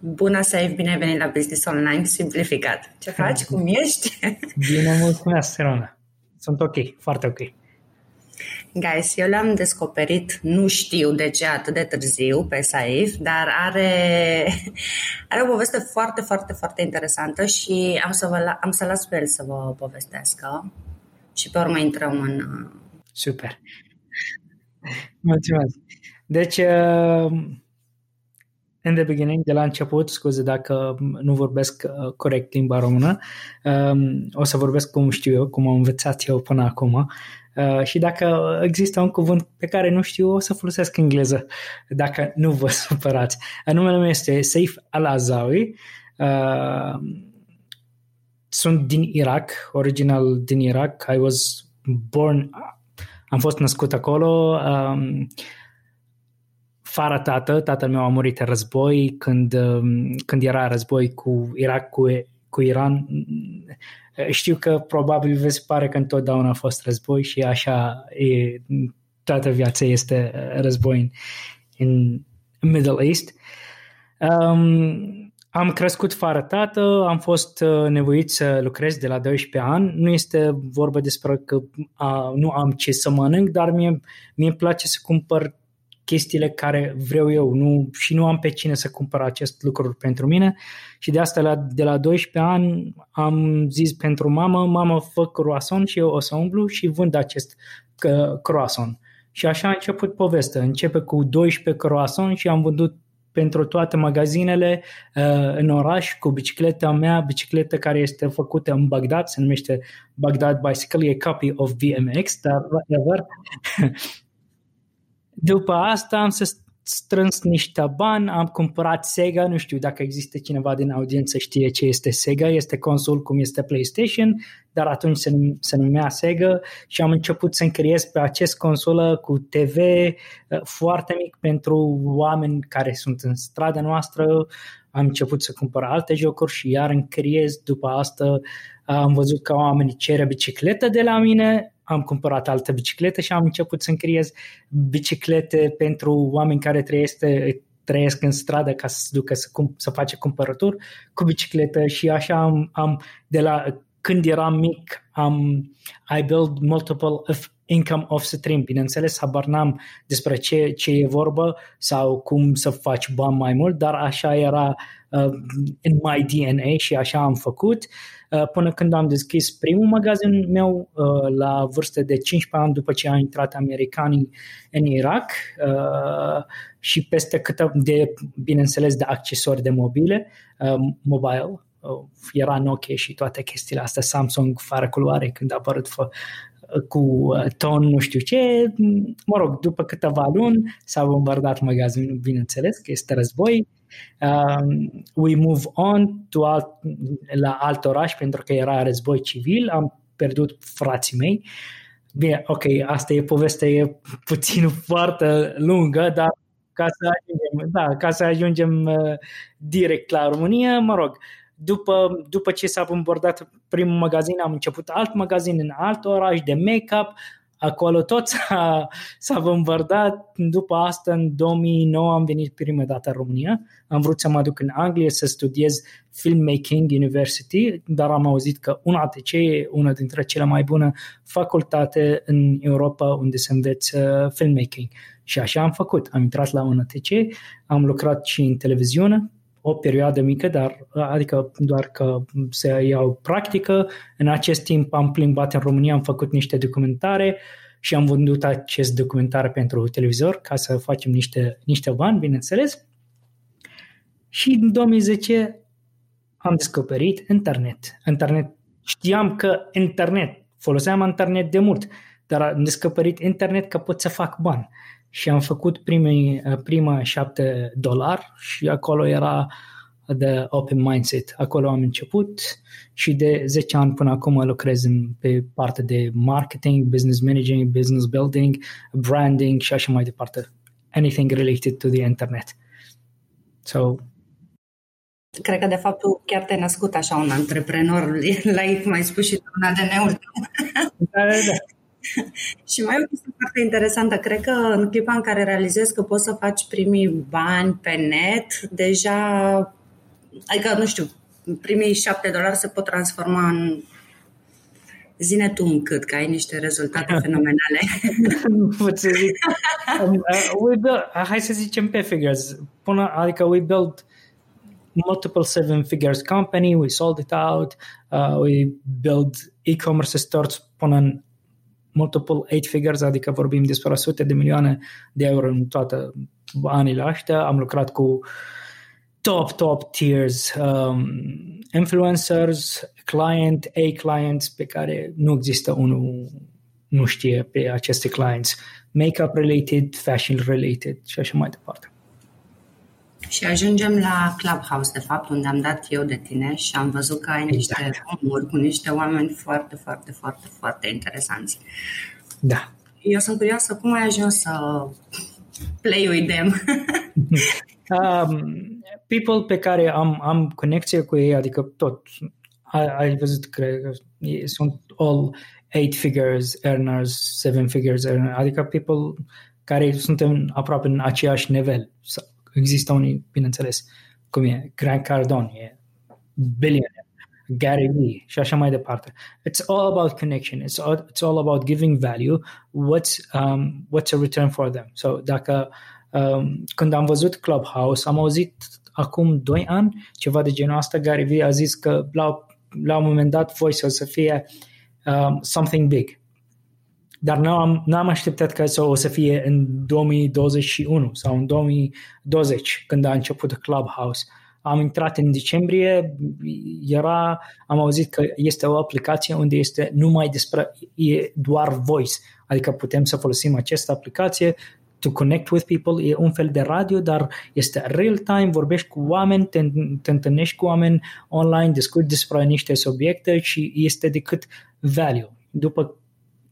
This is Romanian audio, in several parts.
Bună, Saif! Bine ai venit la Business Online Simplificat! Ce faci? Cum ești? Bine, mulțumesc, Sirona! Sunt ok, foarte ok. Guys, eu l-am descoperit, nu știu de ce atât de târziu, pe Saif, dar are o poveste foarte, foarte, foarte interesantă și am să las pe el să vă povestească și pe urmă intrăm în... Super! Mulțumesc! Deci... In the beginning, de la început, scuze dacă nu vorbesc corect limba română, o să vorbesc cum știu eu, cum am învățat eu până acum și dacă există un cuvânt pe care nu știu, o să folosesc engleză, dacă nu vă supărați. Numele meu este Saif Al-Azawi, sunt din Irak, original din Irak, am fost născut acolo, fără tată, tatăl meu a murit în război, când era război cu Irak, cu Iran. Știu că probabil vă se pare că întotdeauna a fost război și așa e, toată viața este război în Middle East. Am crescut fără tată, am fost nevoit să lucrez de la 12 ani. Nu este vorba despre că nu am ce să mănânc, dar mie îmi place să cumpăr chestiile care vreau eu și nu am pe cine să cumpăr acest lucru pentru mine și de asta de la 12 ani am zis pentru mamă, fă croissant și eu o să umblu și vând acest croissant. Și așa a început povestea, începe cu 12 croissant și am vândut pentru toate magazinele în oraș cu bicicleta mea, bicicleta care este făcută în Bagdad, se numește Bagdad Bicycle, e copy of BMX, dar whatever. După asta am strâns niște bani, am cumpărat Sega, nu știu dacă există cineva din audiență știe ce este Sega, este consol cum este PlayStation, dar atunci se numea Sega și am început să închiriez pe acest consolă cu TV foarte mic pentru oameni care sunt în strada noastră, am început să cumpăr alte jocuri și iar închiriez. După asta am văzut că oamenii cere bicicletă de la mine, am cumpărat altă bicicletă și am început să închiriez biciclete pentru oameni care trăiesc în stradă ca să ducă să face cumpărături cu bicicletă și așa când eram mic I built multiple income off stream. Bineînțeles, habar n-am despre ce e vorba sau cum să faci bani mai mult, dar așa era în my DNA și așa am făcut până când am deschis primul magazin meu la vârstă de 15 ani după ce au intrat americanii în Irak și peste bineînțeles, de accesori de mobile. Era Nokia și toate chestiile astea, Samsung fără culoare când a apărut cu ton nu știu ce, mă rog, după câteva luni s-a bombardat magazinul, bineînțeles că este război. We move on la alt oraș pentru că era război civil, am pierdut frații mei. Bine, ok, asta e povestea, e puțin foarte lungă, dar ca să ajungem direct la România, mă rog, După ce s-a bombardat primul magazin, am început alt magazin în alt oraș de make-up, acolo tot s-a bombardat. După asta, în 2009, am venit prima dată în România. Am vrut să mă duc în Anglia să studiez Filmmaking University, dar am auzit că UNATC e una dintre cele mai bune facultate în Europa unde se înveță filmmaking. Și așa am făcut. Am intrat la UNATC, am lucrat și în televiziune, o perioadă mică, adică doar că se iau practică. În acest timp am plimbat în România, am făcut niște documentare și am vândut acest documentar pentru televizor ca să facem niște bani, bineînțeles. Și în 2010 am descoperit internet. Știam că foloseam internet de mult, dar am descoperit internet că pot să fac bani. Și am făcut prima $7 și acolo era The Open Mindset. Acolo am început și de 10 ani până acum lucrez pe partea de marketing, business managing, business building, branding și așa mai departe. Anything related to the internet. So... Cred că, de fapt, tu chiar te-ai născut așa un antreprenor, l-ai mai spus și un ADN-ul. Da, da, da. Și mai o chestie foarte interesantă, cred că în clipa în care realizezi că poți să faci primii bani pe net, deja, adică, nu știu, primii $7 se pot transforma în... Zine tu un cât, că ai niște rezultate fenomenale. Nu pot să zic. Hai să zicem pe figures. Adică we built multiple seven figures company, we sold it out, we built e-commerce stores până în multiple 8 figures, adică vorbim despre sute de milioane de euro în toate anile astea. Am lucrat cu top tiers influencers, clients pe care nu există unul nu știe pe aceste clients, make-up related, fashion related și așa mai departe. Și ajungem la Clubhouse, de fapt, unde am dat eu de tine și am văzut că ai niște omuri cu niște oameni foarte, foarte, foarte, foarte interesanți. Da. Eu sunt curioasă, cum ai ajuns să play with them? People pe care am conexie cu ei, adică tot, ai văzut, cred că sunt all 8 figures earners, 7 figures earners, adică people care sunt aproape în aceeași nivel. Există unii, bineînțeles, cum e Grant Cardone, e billionaire, Gary Vee și așa mai departe. It's all about connection. It's all about giving value. What's a return for them? So, dacă când am văzut Clubhouse, am auzit acum 2 ani ceva de genul ăsta, Gary Vee a zis că la un moment dat voi să fie something big. Dar n-am așteptat că o să fie în 2021 sau în 2020, când a început Clubhouse. Am intrat în decembrie, am auzit că este o aplicație unde este numai despre, e doar voice, adică putem să folosim această aplicație to connect with people, e un fel de radio, dar este real-time, vorbești cu oameni, te întâlnești cu oameni online, discuți despre niște subiecte și este decât value. După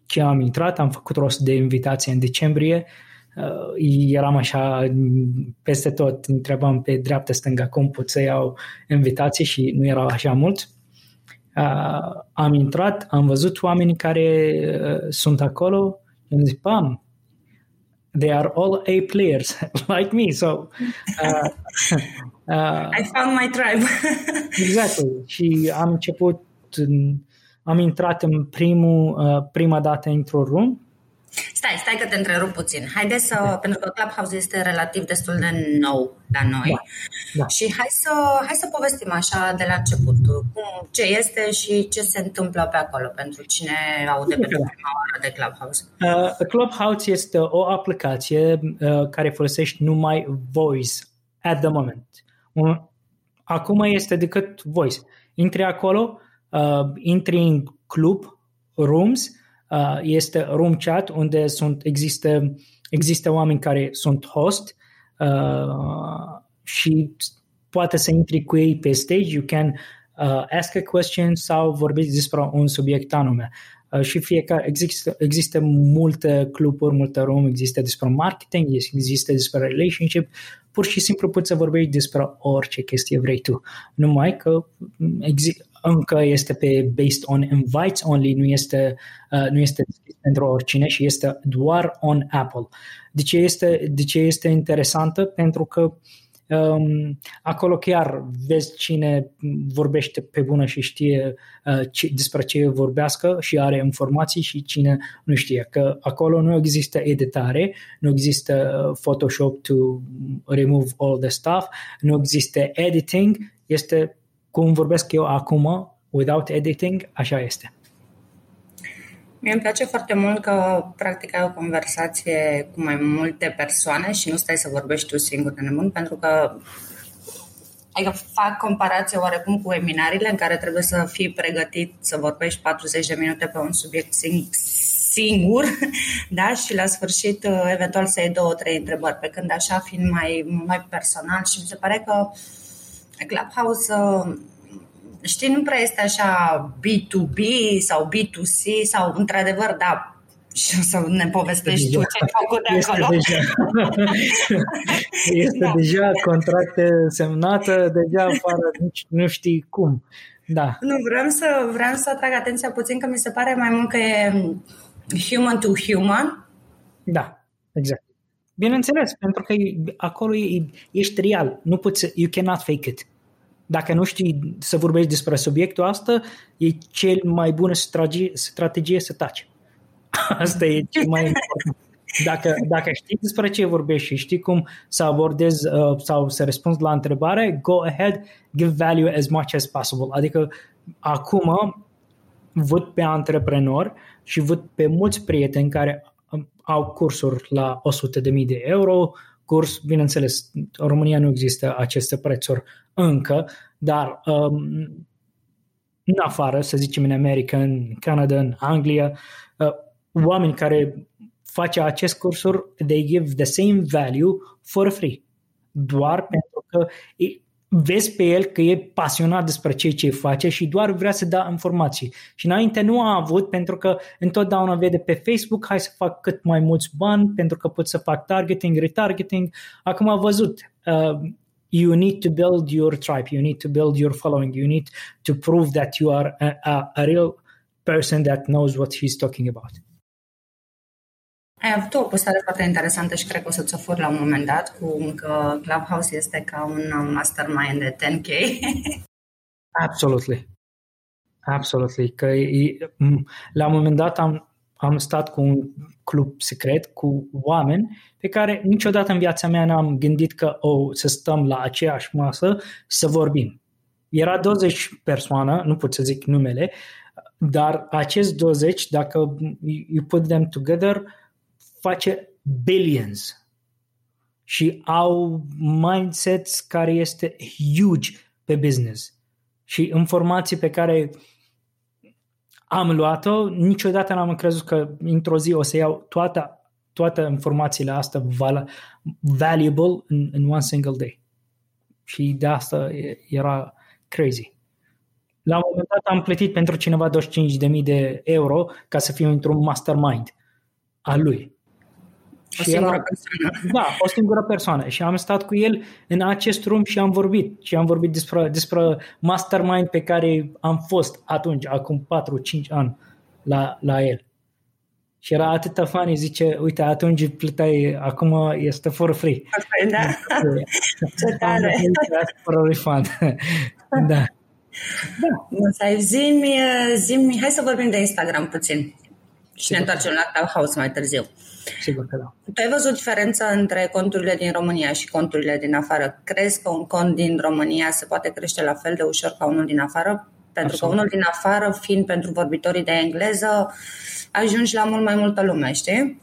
ce am intrat, am făcut rost de invitație în decembrie, eram așa peste tot, întrebam pe dreapta-stânga cum pot să iau invitații și nu erau așa mulți. Am intrat, am văzut oamenii care sunt acolo, îmi zic, pam, they are all A players, like me, so... I found my tribe. Exactly. Și am început... Am intrat în prima dată într-un room. Stai că te întrerup puțin. Haideți să, pentru că Clubhouse este relativ destul de nou la noi. Da. Și hai să povestim așa de la început. Ce este și ce se întâmplă pe acolo pentru cine aude pentru prima oară de Clubhouse. Clubhouse este o aplicație care folosește numai voice at the moment. Acum este decât voice. Intri acolo, intri în club, rooms, este room chat unde există oameni care sunt host și poate să intri cu ei pe stage, you can ask a question sau vorbi despre un subiect anume. Și fiecare, există multe cluburi, multe room, există despre marketing, există despre relationship, pur și simplu poți să vorbești despre orice chestie vrei tu. Numai că încă este pe based on invites only, nu este pentru oricine și este doar on Apple. De ce este interesantă? Pentru că acolo chiar vezi cine vorbește pe bună și știe despre ce vorbească și are informații și cine nu știe. Că acolo nu există editare, nu există Photoshop to remove all the stuff, nu există editing, este cum vorbesc eu acum, without editing, așa este. Mie îmi place foarte mult că practic ai o conversație cu mai multe persoane și nu stai să vorbești tu singur de nebun, pentru că adică fac comparație oarecum cu webinarile în care trebuie să fii pregătit să vorbești 40 de minute pe un subiect singur, da? Și la sfârșit eventual să ai 2-3 întrebări, pe când așa fiind mai personal și mi se pare că Clubhouse, știi, nu prea este așa B2B sau B2C sau într-adevăr, da, și o să ne povestești tu ce ai făcut de acolo. Este deja contracte semnată, deja afară, nu știi cum. Da. Nu, vreau să atrag atenția puțin că mi se pare mai mult că e human to human. Da, exact. Bineînțeles, pentru că acolo ești real, nu poți, you cannot fake it. Dacă nu știi să vorbești despre subiectul ăsta, e cel mai bună strategie să taci. Asta e cel mai important. Dacă știi despre ce vorbești și știi cum să abordezi sau să răspunzi la întrebare, go ahead, give value as much as possible. Adică acum văd pe antreprenori și văd pe mulți prieteni care au cursuri la 100.000 de euro, curs, bineînțeles, în România nu există aceste prețuri încă, dar în afară, să zicem în America, în Canada, în Anglia, oameni care face acest cursuri, they give the same value for free. Doar pentru că vezi pe el că e pasionat despre ce face și doar vrea să dea informații. Și înainte nu a avut, pentru că întotdeauna vede pe Facebook, hai să fac cât mai mulți bani, pentru că pot să fac targeting, retargeting. Acum a văzut, you need to build your tribe, you need to build your following, you need to prove that you are a real person that knows what he's talking about. Ai avut o postare foarte interesantă și cred că o să-ți o fur la un moment dat, cum că Clubhouse este ca un mastermind de 10K. Absolutely. Absolutely. Că la un moment dat am stat cu un club secret, cu oameni pe care niciodată în viața mea n-am gândit că să stăm la aceeași masă să vorbim. Era 20 persoane, nu pot să zic numele, dar acest 20, dacă you put them together, face billions și au mindsets care este huge pe business și informații pe care am luat-o, niciodată n-am crezut că într-o zi o să iau toate informațiile astea valuable în one single day și de asta era crazy. La un moment dat am plătit pentru cineva 25.000 de euro ca să fiu într-un mastermind al lui. O singură persoană și am stat cu el în acest room și am vorbit despre mastermind pe care am fost atunci, acum 4-5 ani la el. Și era atâta funny, zice, uite, atunci plătai, acum este for free. Da. Ce tare. Da. Da. Zi-mi, hai să vorbim de Instagram puțin. Și ne întoarcem la Clubhouse mai târziu. Sigur că da. Tu ai văzut diferența între conturile din România și conturile din afară? Crezi că un cont din România se poate crește la fel de ușor ca unul din afară? Pentru Absolut. Că unul din afară, fiind pentru vorbitorii de engleză, ajungi la mult mai multă lume, știi?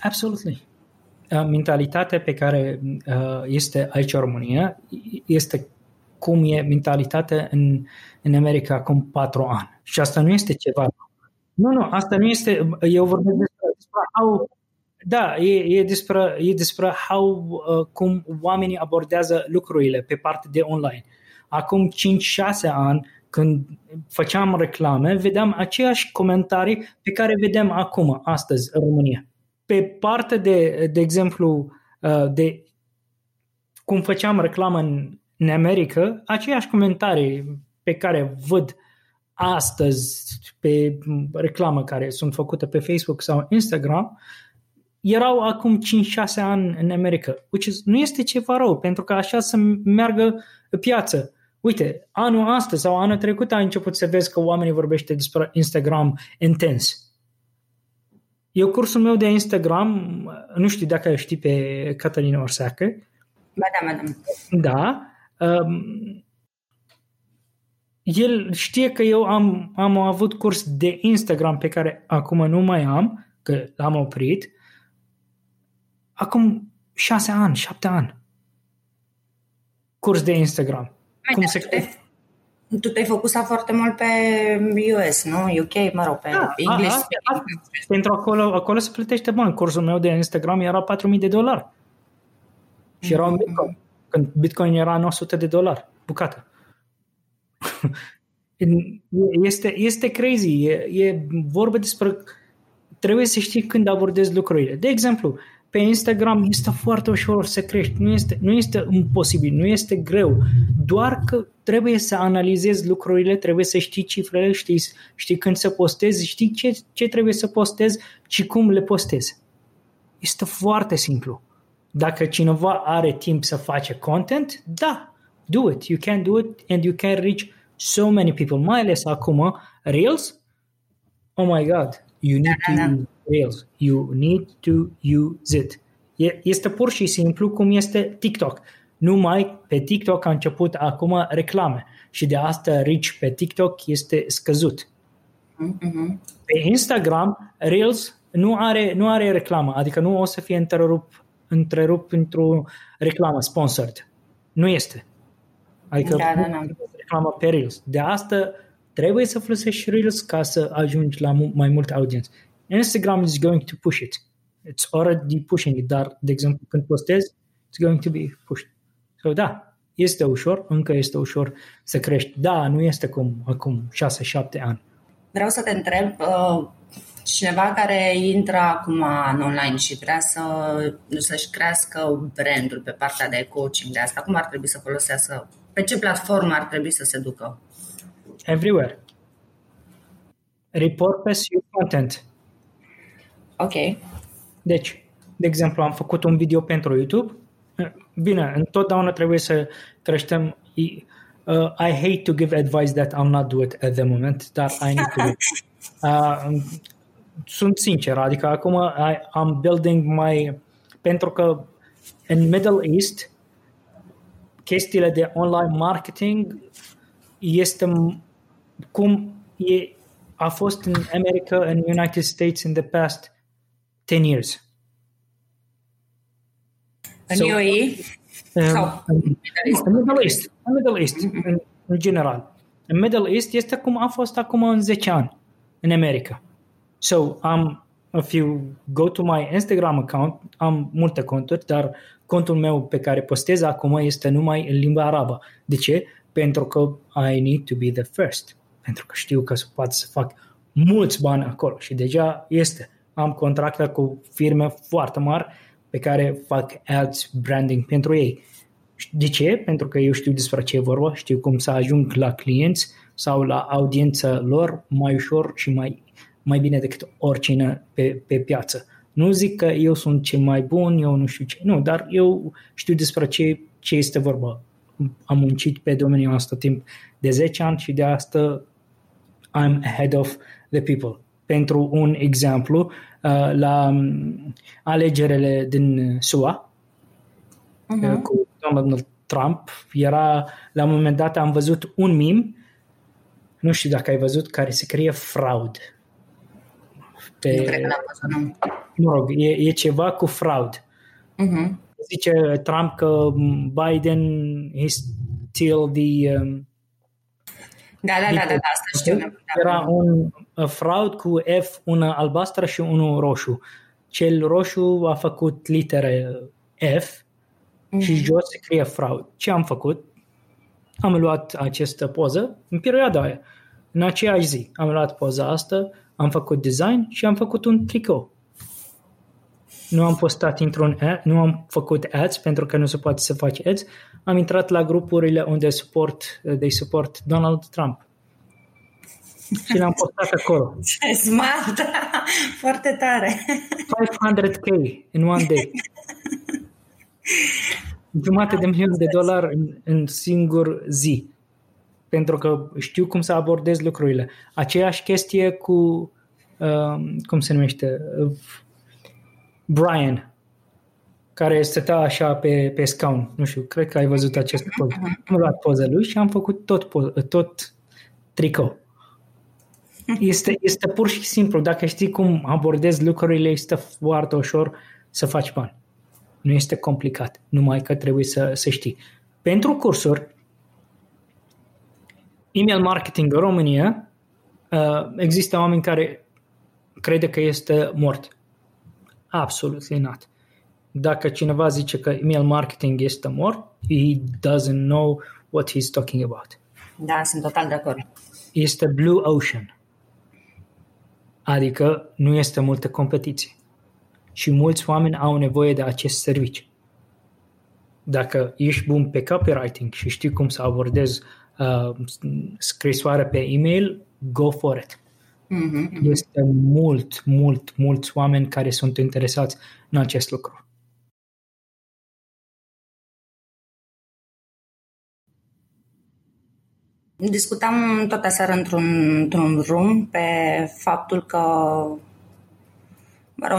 Absolut. Mentalitatea pe care este aici în România este cum e mentalitatea în America acum 4 ani. Și asta nu este ceva... Nu, asta nu este... Eu vorbesc despre how... Da, e despre how, cum oamenii abordează lucrurile pe partea de online. Acum 5-6 ani, când făceam reclame, vedeam aceiași comentarii pe care vedem acum, astăzi, în România. Pe partea de exemplu, de cum făceam reclamă în America, aceiași comentarii pe care văd astăzi pe reclamă care sunt făcute pe Facebook sau Instagram, erau acum 5-6 ani în America, nu este ceva rău, pentru că așa să meargă piață. Uite, anul ăsta sau anul trecut ai început să vezi că oamenii vorbește despre Instagram intens. Eu cursul meu de Instagram, nu știu dacă știi pe Catalina Orsacă. Da. El știe că eu am avut curs de Instagram pe care acum nu mai am, că l-am oprit, acum 6 ani, 7 ani. Curs de Instagram. Tu te-ai focusat foarte mult pe US, nu? UK, pe English. Aha. Pentru acolo se plătește bani. Cursul meu de Instagram era $4,000. Și era un Bitcoin. Când Bitcoin era $900. bucată. Este crazy, e vorba despre... Trebuie să știi când abordezi lucrurile. De exemplu, pe Instagram este foarte ușor să crești, nu este imposibil, nu este greu, doar că trebuie să analizezi lucrurile, trebuie să știi cifrele, știi când să postezi, știi ce trebuie să postezi și cum le postezi. Este foarte simplu. Dacă cineva are timp să face content, da, do it. You can do it and you can reach so many people. Mai ales acum, Reels, oh my God, you need to use Reels. You need to use it. Este pur și simplu cum este TikTok. Numai pe TikTok a început acum reclame și de asta reach pe TikTok este scăzut. Mm-hmm. Pe Instagram, Reels nu are reclamă, adică nu o să fie întrerupt pentru reclamă sponsored. Nu este. Adică nu reclamă pe Reels. De asta trebuie să folosești Reels ca să ajungi la mai multă audiență. Instagram is going to push it. It's already pushing it, dar, de exemplu, când postezi, it's going to be pushed. So, da, este ușor, încă este ușor să crești. Da, nu este cum acum 6-7 ani. Vreau să te întreb... Cineva care intră acum în online și vrea să-și crească brandul pe partea de coaching de asta, cum ar trebui să folosească? Pe ce platformă ar trebui să se ducă? Everywhere. Repurpose your content. Ok. Deci, de exemplu, am făcut un video pentru YouTube. Bine, întotdeauna trebuie să creștem... I hate to give advice that I'm not doing at the moment, dar I need to do it. Sunt sincer, adică acum I'm building my... Pentru că în Middle East chestiile de online marketing este cum a fost în America, în United States in the past 10 years. În UAE? În Middle East. În Middle East, în general. În Middle East este cum a fost acum în 10 ani în America. So, if you go to my Instagram account, am multe conturi, dar contul meu pe care postez acum este numai în limba arabă. De ce? Pentru că I need to be the first. Pentru că știu că se poate să fac mulți bani acolo și deja este. Am contracte cu firme foarte mari pe care fac ads branding pentru ei. De ce? Pentru că eu știu despre ce e vorba, știu cum să ajung la clienți sau la audiența lor mai ușor și mai bine decât oricine pe piață. Nu zic că eu sunt cel mai bun, eu nu știu ce, nu, dar eu știu despre ce este vorba. Am muncit pe domeniul ăsta timp de 10 ani și de asta I'm ahead of the people. Pentru un exemplu, la alegerile din SUA, cu Donald Trump, era, la un moment dat am văzut un meme, nu știu dacă ai văzut, care se scrie fraud. Nu cred că l-am văzut, nu. Mă rog, e ceva cu fraud. Uh-huh. Zice Trump că Biden is still the... Da, asta știu. Era un fraud cu F, una albastră și unul roșu. Cel roșu a făcut litere F și jos se scrie fraud. Ce am făcut? Am luat această poză în perioada aia. În aceeași zi am luat poza asta, am făcut design și am făcut un tricou. Nu am postat într-un ad, nu am făcut ads pentru că nu se poate să faci ads. Am intrat la grupurile unde support Donald Trump. Și l-am postat acolo. Smart! Foarte tare! 500K in one day. $500,000 în singur zi. Pentru că știu cum să abordez lucrurile. Aceeași chestie cu, cum se numește, Brian, care stătea așa pe scaun. Nu știu, cred că ai văzut aceste poze. Am luat poza lui și am făcut tot tricou. Este pur și simplu. Dacă știi cum abordezi lucrurile, este foarte ușor să faci bani. Nu este complicat, numai că trebuie să știi. Pentru cursuri, email marketing în România, există oameni care crede că este mort. Absolutely not. Dacă cineva zice că email marketing este mort, he doesn't know what he's talking about. Da, sunt total de acord. Este blue ocean. Adică nu este multă competiție. Și mulți oameni au nevoie de acest serviciu. Dacă ești bun pe copywriting și știi cum să abordezi scrisoarea pe e-mail, go for it. Mm-hmm, mm-hmm. Este mulți oameni care sunt interesați în acest lucru. Discutam tot aseară într-un room pe faptul că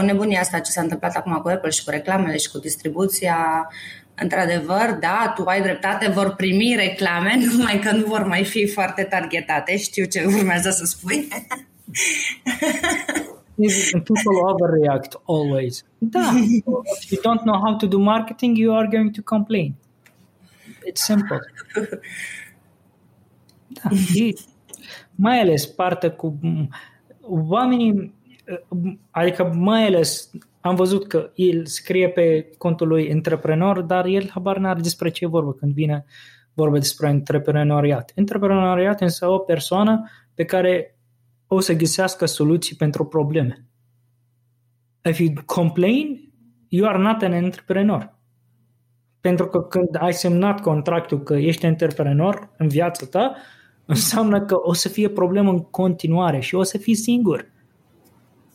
nebunia asta ce s-a întâmplat acum cu Apple și cu reclamele și cu distribuția, într-adevăr, da, tu ai dreptate, vor primi reclame, numai că nu vor mai fi foarte targetate. Știu ce urmează să spui. People overreact always. Da. If you don't know how to do marketing, you are going to complain. It's simple. Da. Mai ales partea cu oamenii, adică mai ales am văzut că el scrie pe contul lui antreprenor, dar el habar n-are despre ce e vorba când vine vorba despre antreprenoriat. Antreprenoriat însă o persoană pe care o să găsească soluții pentru probleme. If you complain, you are not an entrepreneur. Pentru că când ai semnat contractul că ești antreprenor în viața ta, înseamnă că o să fie problemă în continuare și o să fii singur.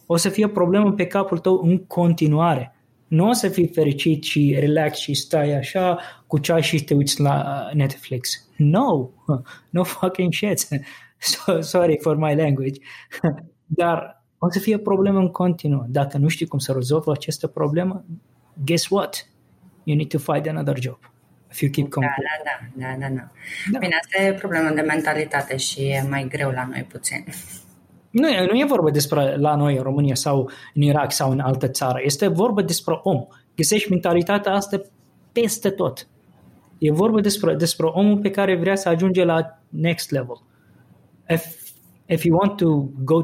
O să fie problemă pe capul tău în continuare. Nu o să fii fericit și relax și stai așa cu ceai și te uiți la Netflix. No! No fucking shit! Sorry for my language. Dar o să fie problemă în continuu. Dacă nu știi cum să rezolvi această problemă, guess what? You need to find another job. If you keep complaining. Da. Bine, asta e problemă de mentalitate și e mai greu la noi puțin. Nu e vorba despre la noi în România sau în Irak sau în altă țară. Este vorba despre om. Găsești mentalitatea asta peste tot. E vorba despre omul pe care vrea să ajunge la next level. If you want to go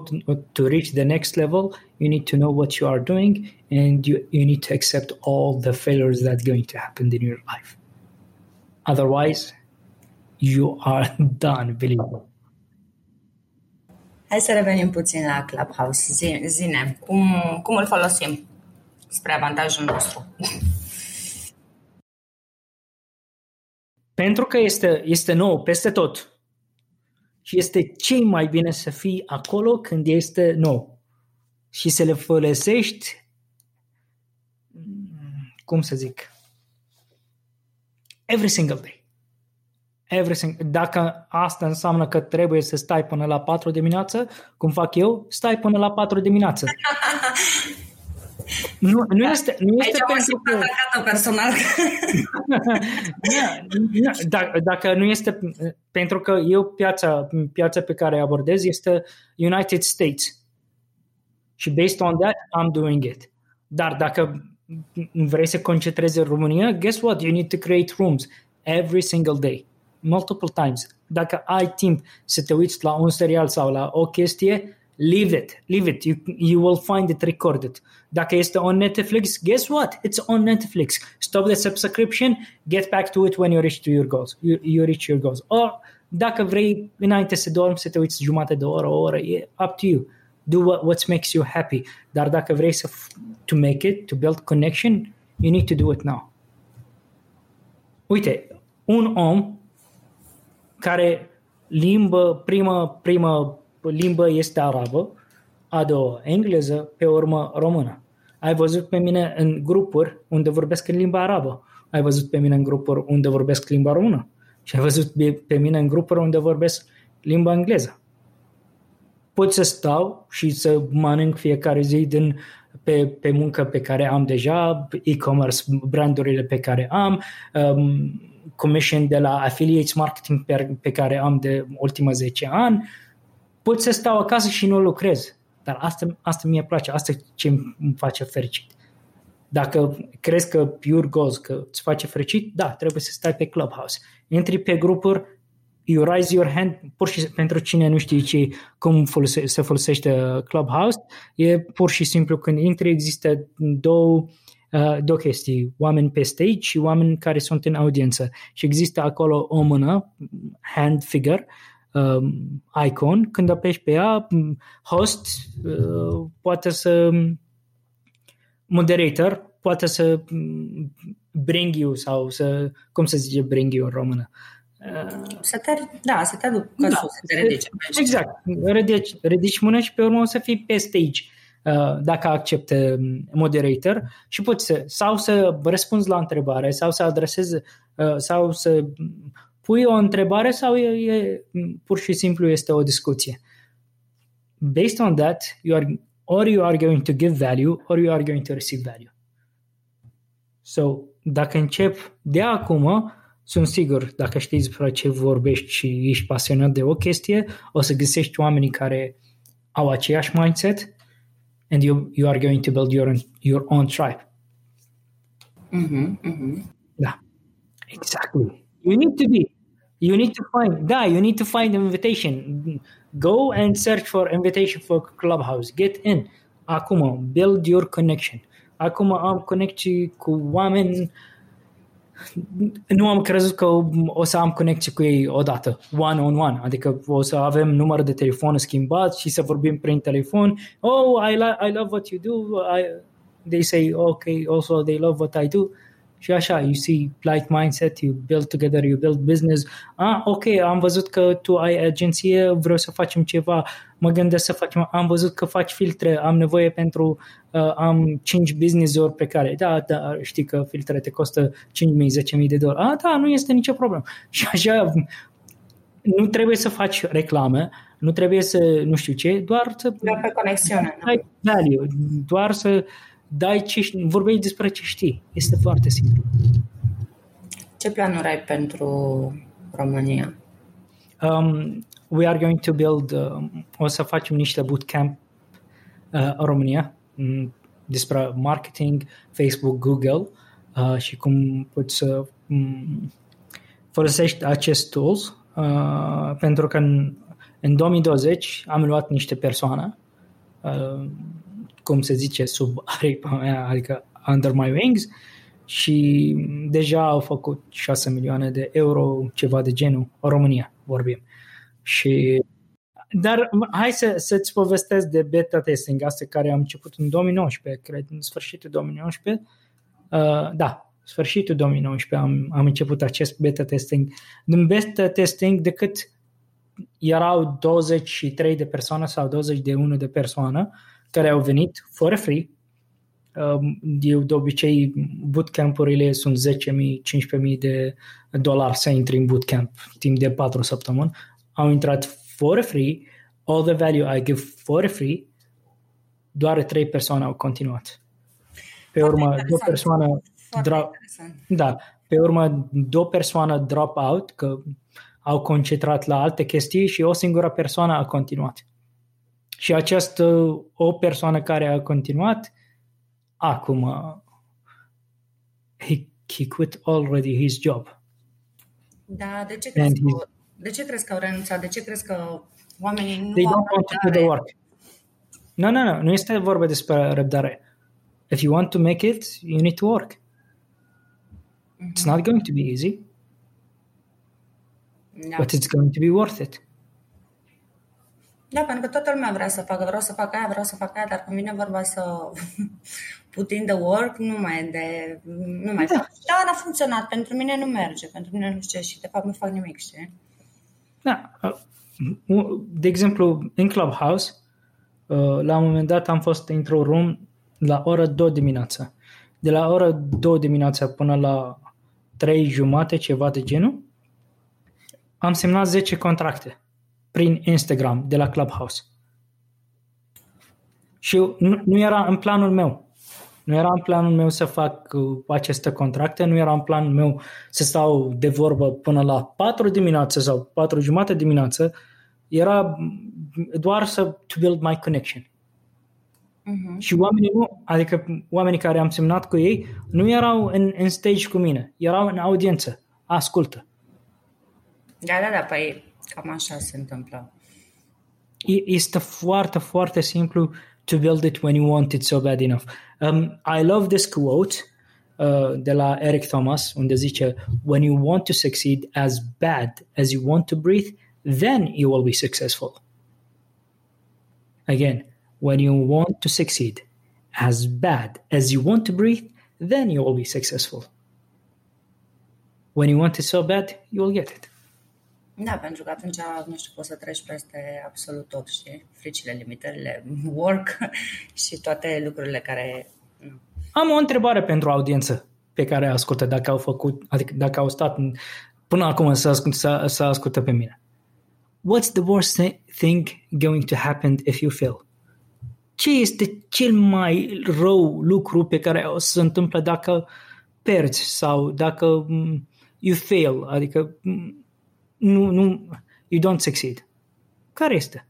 to reach the next level, you need to know what you are doing and you need to accept all the failures that are going to happen in your life. Otherwise, you are done, believe me. Hai să revenim puțin la Clubhouse. Zine, cum îl folosim spre avantajul nostru? Pentru că este nou peste tot. Și este cel mai bine să fii acolo când este nou. Și să le folosești, cum să zic, every single day. Dacă asta înseamnă că trebuie să stai până la 4 dimineață, cum fac eu, stai până la 4 dimineață. Nu este pentru că... personal. Dacă nu este... Pentru că eu piața pe care abordez este United States. Și based on that, I'm doing it. Dar dacă vrei să concentrezi în România, guess what? You need to create rooms every single day. Multiple times. Dacă ai timp să te uiți la un serial sau la o chestie, leave it. You will find it recorded. Dacă este on Netflix, guess what? It's on Netflix. Stop the subscription, get back to it when you reach to your goals. You reach your goals. Or, dacă vrei, înainte să dormi, să te uiți jumate de oră, o oră, e up to you. Do what makes you happy. Dar dacă vrei to make it, to build connection, you need to do it now. Uite, un om care prima limbă este arabă, a doua engleză, pe urmă română. Ai văzut pe mine în grupuri unde vorbesc în limba arabă. Ai văzut pe mine în grupuri unde vorbesc limba română. Și ai văzut pe mine în grupuri unde vorbesc limba engleză. Pot să stau și să mănânc fiecare zi pe muncă pe care am deja, e-commerce, brandurile pe care am, commission de la affiliates marketing pe care am de ultima 10 ani, pot să stau acasă și nu lucrez. Dar asta mi-e place, asta ce îmi face fericit. Dacă crezi că pure goals, că îți face fericit, da, trebuie să stai pe Clubhouse. Intri pe grupuri, you raise your hand, pur și pentru cine nu știe cum se folosește Clubhouse, e pur și simplu când intri există două două chestii, oameni pe stage și oameni care sunt în audiență. Și există acolo o mână, hand figure, icon, când apeși pe ea, host poate să, moderator poate să bring you sau să, cum se zice bring you în română? Să te aduc ca da, sus, să te ridici. Exact, ridici mâna și pe urmă o să fii pe stage dacă acceptă moderator și poți să, sau să răspunzi la întrebare sau să adresezi sau să pui o întrebare sau pur și simplu este o discuție. Based on that, you are going to give value or you are going to receive value. So, dacă încep de acum, sunt sigur, dacă știi despre ce vorbești și ești pasionat de o chestie, o să găsești oamenii care au aceeași mindset and you are going to build your own tribe. Da, exactly. You need to find an invitation. Go and search for invitation for Clubhouse. Get in. Acum, build your connection. Acum am conexii cu oameni. Nu am crezut că o să am conexie cu ei odată, one-on-one, adică o să avem număr de telefon schimbat și să vorbim prin telefon. Oh, I love what you do. They say, okay, also they love what I do. Și așa, you see, like mindset, you build together, you build business. Ah, ok, am văzut că tu ai agenție, vreau să facem ceva, mă gândesc să facem, am văzut că faci filtre, am nevoie pentru, am 5 business-uri pe care, da, știi că filtre te costă 5.000-10.000 de dolari. Ah, da, nu este nicio problemă. Și așa, nu trebuie să faci reclame, nu trebuie să, nu știu ce, doar să... Doar pe conexiune. Value, doar să... vorbești despre ce știi. Este foarte simplu. Ce planuri ai pentru România? We are going to build... o să facem niște bootcamp în România despre marketing, Facebook, Google și cum poți să folosești acest tools pentru că în 2020 am luat niște persoane cum se zice, sub aripa mea, adică under my wings, și deja au făcut 6 milioane de euro, ceva de genul, în România vorbim. Și, dar hai să-ți povestesc de beta testing, asta care am început în 2019, cred, în sfârșitul 2019. Sfârșitul 2019 am început acest beta testing. Din beta testing, decât erau 23 de persoane sau 21 de persoane, care au venit for free. Eu de obicei bootcampurile sunt $10,000-$15,000 de dolari să intri în bootcamp timp de 4 săptămâni. Au intrat for free, all the value I give for free, doar 3 persoane au continuat. Pe urmă, două persoane drop out, că au concentrat la alte chestii și o singură persoană a continuat. Și această o persoană care a continuat, acum he quit already his job. Da, de ce crezi că au renunțat? De ce crezi că oamenii nu au răbdare? No, nu este vorba despre răbdare. If you want to make it, you need to work. It's not going to be easy, but it's going to be worth it. Da, pentru că toată lumea vrea să facă, vreau să fac aia, dar cu mine vorba să put in the work, nu mai fac. Da, n-a funcționat, pentru mine nu merge, pentru mine nu știu și de fapt nu fac nimic, știi? Da, de exemplu, în Clubhouse, la un moment dat am fost într-un room la ora 2 dimineața. De la ora 2 dimineața până la 3:30, ceva de genul, am semnat 10 contracte. Prin Instagram, de la Clubhouse. Și nu era în planul meu. Nu era în planul meu să fac aceste contracte, nu era în planul meu să stau de vorbă până la 4 dimineață sau 4:30 dimineață. Era doar to build my connection. Și oamenii care am semnat cu ei nu erau în stage cu mine, erau în audiență. Ascultă. Da, păi... Cam așa se întâmplă. Este foarte, foarte simplu to build it when you want it so bad enough. I love this quote de la Eric Thomas, unde zice, when you want to succeed as bad as you want to breathe, then you will be successful. Again, when you want to succeed as bad as you want to breathe, then you will be successful. When you want it so bad, you will get it. Da, pentru că atunci, nu știu, poți să treci peste absolut tot, știi? Fricile, limitările, work și toate lucrurile care... Am o întrebare pentru audiență pe care ascultă, dacă au făcut, adică dacă au stat până acum să ascultă pe mine. What's the worst thing going to happen if you fail? Ce este cel mai rău lucru pe care o să se întâmple dacă pierzi sau dacă you fail, adică nu, you don't succeed. Care este?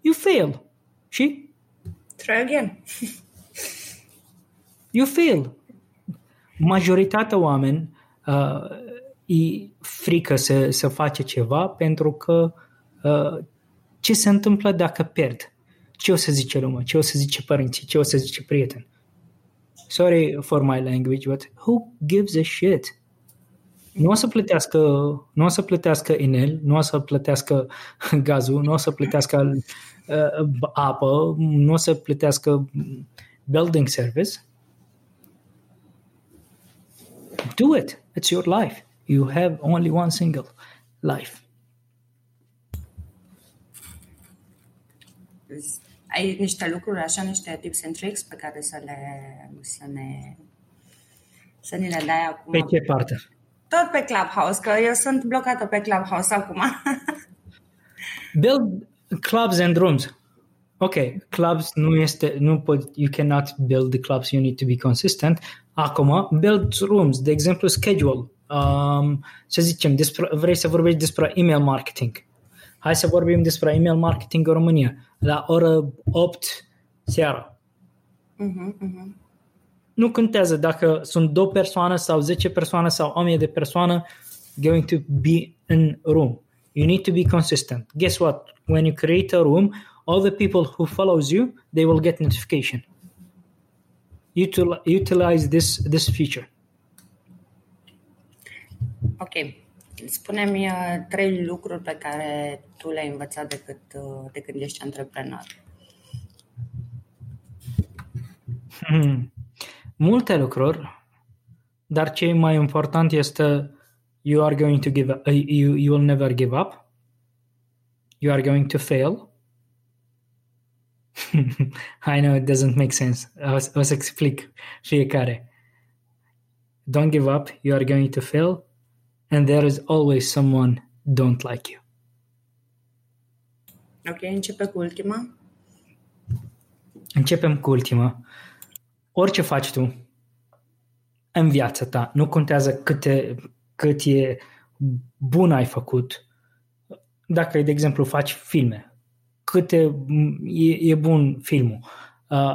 You fail. Și? Try again. You fail. Majoritatea oameni e frică să face ceva pentru că ce se întâmplă dacă pierd? Ce o să zice lumea? Ce o să zice părinții? Ce o să zice prieteni? Sorry for my language, but who gives a shit? Nu o să plătească inel, nu o să plătească gazul, nu o să plătească apă, nu o să plătească building service. Do it. It's your life. You have only one single life. Ai niște lucruri, așa, niște tips and tricks pe care să ne le dai acum. Pe ce parte? Tot pe Clubhouse, că eu sunt blocată pe Clubhouse acum. Build clubs and rooms. Ok, clubs you cannot build the clubs, you need to be consistent. Acum, build rooms, de exemplu, schedule. Să zicem, vrei să vorbești despre email marketing. Hai să vorbim despre email marketing în România, la ora 8 seara. Nu contează dacă sunt 2 persoane sau 10 persoane sau 1000 de persoane going to be in room. You need to be consistent. Guess what? When you create a room, all the people who follows you, they will get notification. Utilize this feature. Ok. Spune-mi 3 lucruri pe care tu le-ai învățat de când ești antreprenor. Multe lucruri, dar ce e mai important este you will never give up. You are going to fail. I know it doesn't make sense. O să explic fiecare. Don't give up. You are going to fail. And there is always someone don't like you. Ok, Începem cu ultima. Orice faci tu în viața ta, nu contează cât e bun ai făcut. Dacă, de exemplu, faci filme, cât e bun filmul.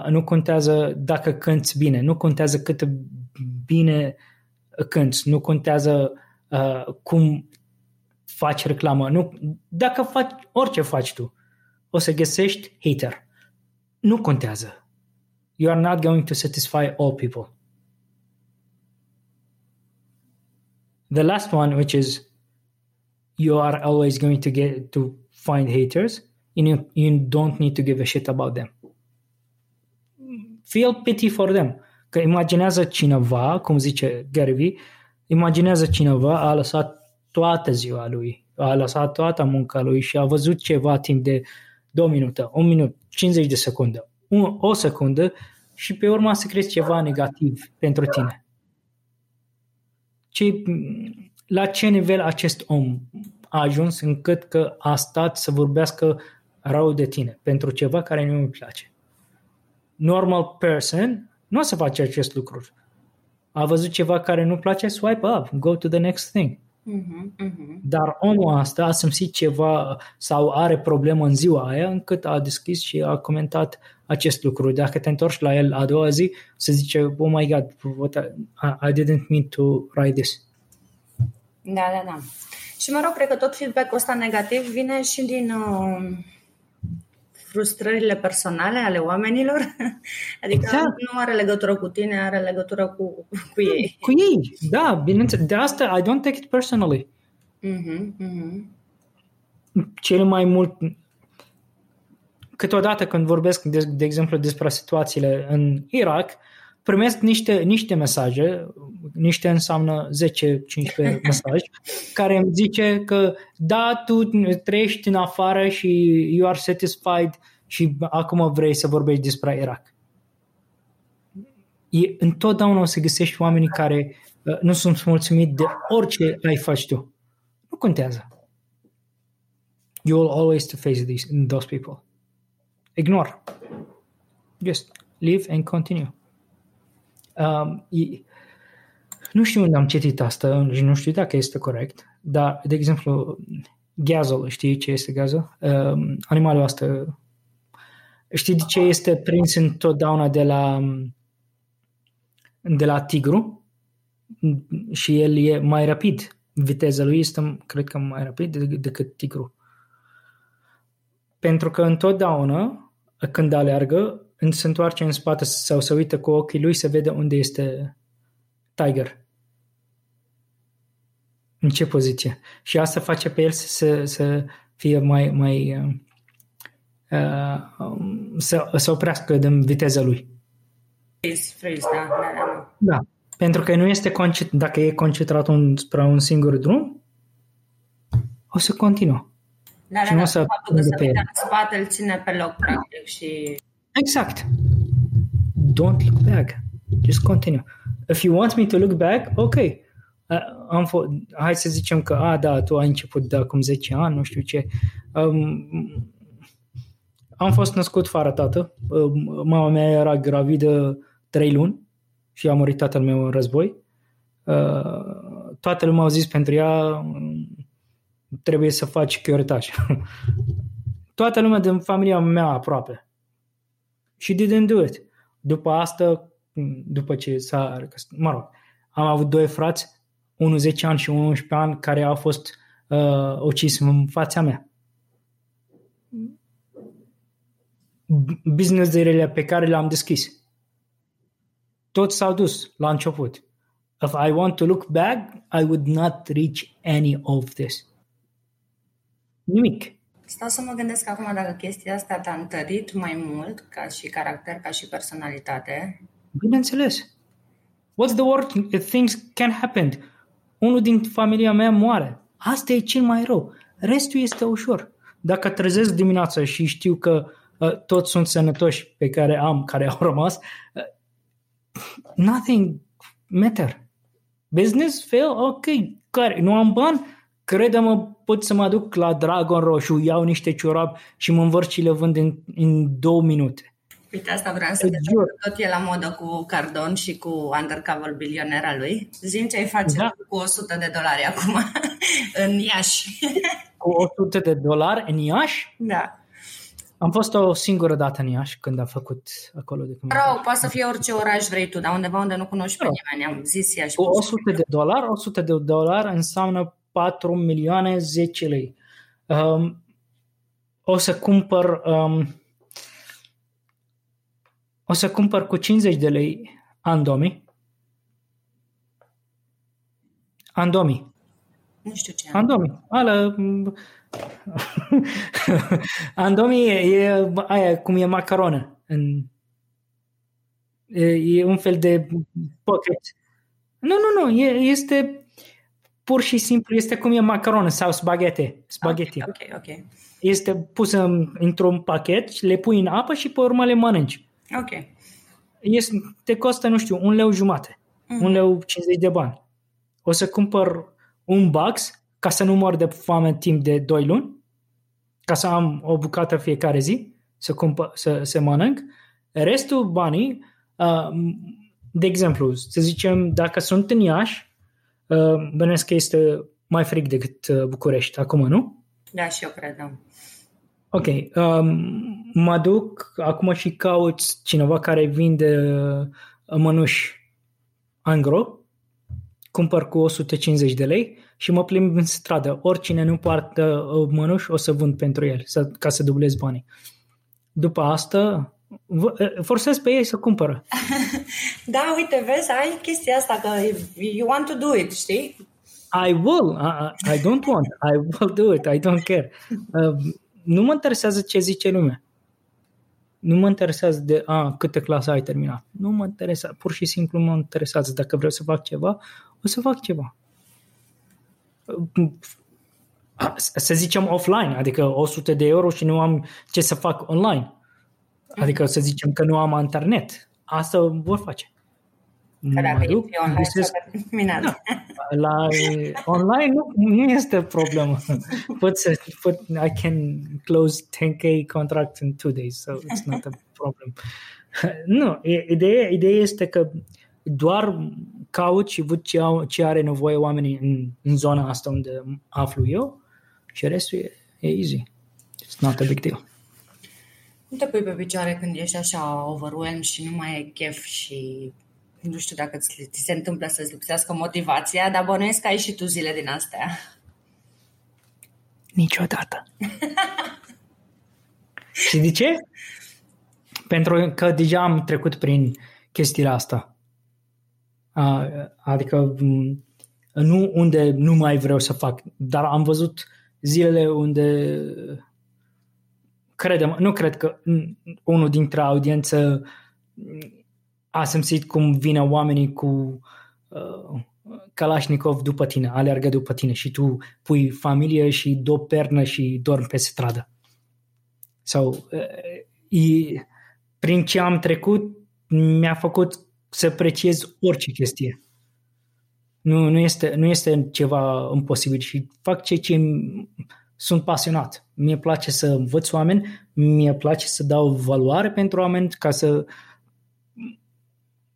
Nu contează dacă cânți bine, nu contează cât bine cânți, nu contează cum faci reclamă. Nu, dacă faci orice faci tu, o să găsești hater. Nu contează. You are not going to satisfy all people. The last one, which is you are always going to get to find haters and you don't need to give a shit about them. Feel pity for them. Că imaginează cineva, cum zice Gary Vee, imaginează cineva a lăsat toată ziua lui, a lăsat toată munca lui și a văzut ceva timp de 2 minute, 1 minut, 50 de secunde, o secundă și pe urmă să crezi ceva negativ pentru tine. La ce nivel acest om a ajuns încât că a stat să vorbească rău de tine pentru ceva care nu îmi place? Normal person nu o să face acest lucru. A văzut ceva care nu place, swipe up, go to the next thing. Dar omul ăsta a simțit ceva sau are problemă în ziua aia încât a deschis și a comentat acest lucru. Dacă te întorci la el a doua zi, se zice, oh my God, I didn't mean to write this. Da. Și mă rog, cred că tot feedback-ul ăsta negativ vine și din frustrările personale ale oamenilor. Adică exact. Nu are legătură cu tine, are legătură cu ei. Cu ei, da, bineînțeles. De asta I don't take it personally. Cel mai mult, câteodată când vorbesc, de exemplu, despre situațiile în Irak, primesc niște mesaje, niște înseamnă 10-15 mesaje, care îmi zice că da, tu trăiești în afară și you are satisfied și acum vrei să vorbești despre Irak. Întotdeauna o să găsești oamenii care nu sunt mulțumiți de orice ai faci tu. Nu contează. You will always to face those people. Ignore. Just live and continue. Nu știu unde am citit asta și nu știu dacă este corect, dar, de exemplu, gheazul, știi ce este gheazul? Animalul ăsta, știi de ce este prins întotdeauna de la tigru? Și el e mai rapid. Viteza lui este, cred că, mai rapid decât tigru. Pentru că întotdeauna, când aleargă, se întoarce în spate sau se uită cu ochii lui să vede unde este tiger. În ce poziție. Și asta face pe el să fie mai să oprească din viteza lui. Da. Pentru că nu este concentrat, dacă e concentrat spre un singur drum, o să continuă. Dar și nu o să pe el. Spate, îl ține pe loc, practic, și... Exact. Don't look back. Just continue. If you want me to look back, okay. Hai să zicem că, da, tu ai început de acum 10 ani, nu știu ce. Am fost născut fără tată. Mama mea era gravidă 3 luni și a murit tatăl meu în război. Toată lumea a zis pentru ea, trebuie să faci chioritaj. Toată lumea din familia mea aproape. Și didn't do it. După asta, după ce s-a... Mă rog, am avut 2 frați, unul 10 ani și unul 11 ani, care au fost ucis în fața mea. Business-urile pe care le-am deschis. Tot s-au dus la început. If I want to look back, I would not reach any of this. Nimic. Stau să mă gândesc acum dacă chestia asta te-a întărit mai mult ca și caracter, ca și personalitate. Bineînțeles. What's the worst things can happen? Unul din familia mea moare. Asta e cel mai rău. Restul este ușor. Dacă trezesc dimineața și știu că toți sunt sănătoși pe care au rămas, nothing matter. Business fail? Ok. Care? Nu am bani? Crede-mă, pot să mă duc la Dragon Roșu, iau niște ciorapi și mă învârt și le vând în 2 minute. Uite, asta vreau să te spun. Tot e la modă cu Cardone și cu undercover bilionera lui. Zi-mi ce ai face cu $100 acum în Iași. Cu $100 în Iași? Da. Am fost o singură dată în Iași când am făcut acolo de comentariu. Rău, poate să fie orice oraș vrei tu, dar undeva unde nu cunoști pe nimeni. Am zis Iași. Cu $100 înseamnă 4.010.000 lei. O să cumpăr cu 50 de lei Andomi. Nu știu ce. Andomi. Andomi e aia cum e macaronă. E un fel de pocket. Nu, este pur și simplu, este cum e macaronă sau spaghetti. Okay. Este pusă într-un pachet, le pui în apă și pe urmă le mănânci. Ok. Te costă, nu știu, $1.50, $1.50 de bani. O să cumpăr un box ca să nu mor de foame timp de 2 luni, ca să am o bucată fiecare zi, să mănânc. Restul banii, de exemplu, să zicem, dacă sunt în Iași, bănuiesc că este mai frig decât București acum, nu? Da, și eu cred, da. Ok, mă duc acum și caut cineva care vinde mănuși angro, cumpăr cu 150 de lei și mă plimb în stradă. Oricine nu poartă mănuși o să vând pentru el, ca să dublez banii. după asta forțez pe ei să cumpără. Da, uite, vezi, ai chestia asta că you want to do it, știi? I will. I don't want. I will do it. I don't care. Nu mă interesează ce zice lumea. Nu mă interesează de câte clase ai terminat. Nu mă interesează. Pur și simplu mă interesează. Dacă vreau să fac ceva, o să fac ceva. Să zicem offline, adică 100 de euro și nu am ce să fac online. Adică să zicem că nu am internet. Asta vor face. Mă duc, da, la online nu este problemă. I can close 10K contract in 2 days, so it's not a problem. Nu, ideea este că doar caut și văd ce are nevoie oamenii în zona asta unde aflu eu și restul e easy. It's not a big deal. Nu te pui pe picioare când ești așa overwhelmed și nu mai e chef și nu știu dacă ți se întâmplă să-ți lipsească motivația, dar bănuiesc că ai și tu zile din astea. Niciodată. Și de ce? Pentru că deja am trecut prin chestiile astea. Adică nu unde nu mai vreau să fac, dar am văzut zilele unde nu cred că unul dintre audiență a simțit cum vine oamenii cu Kalashnikov după tine, aleargă după tine și tu pui familie și două pernă și dormi pe stradă. Sau prin ce am trecut mi-a făcut să apreciez orice chestie. Nu este ceva imposibil și fac ce sunt pasionat. Mie place să învăț oameni, mie place să dau valoare pentru oameni ca să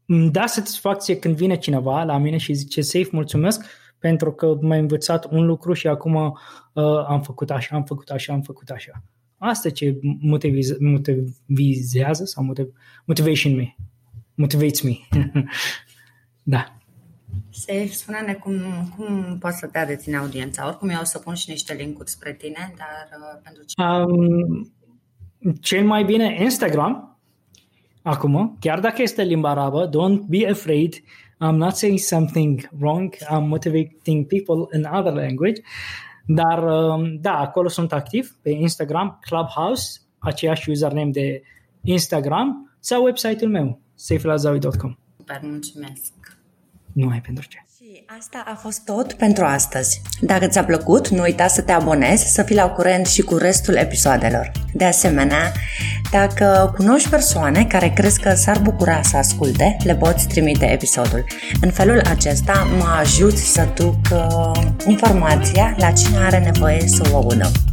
îmi da satisfacție când vine cineva la mine și zice Saif, mulțumesc pentru că m-ai învățat un lucru și acum am făcut așa, am făcut așa, am făcut așa. Asta ce motivizează sau motivates me. Da. Saif, spune-ne cum poți să dea de tine audiența. Oricum eu o să pun și niște link-uri spre tine, dar pentru ce? Cel mai bine Instagram. Acum, chiar dacă este limba arabă, don't be afraid, I'm not saying something wrong, I'm motivating people in other language, dar da, acolo sunt activ, pe Instagram, Clubhouse, aceeași username de Instagram, sau website-ul meu, saifalazawi.com. Super, mulțumesc! Nu ai pentru ce. Și asta a fost tot pentru astăzi. Dacă ți-a plăcut, nu uita să te abonezi, să fii la curent și cu restul episoadelor. De asemenea, dacă cunoști persoane care crezi că s-ar bucura să asculte, le poți trimite episodul. În felul acesta mă ajut să duc informația la cine are nevoie să o audă.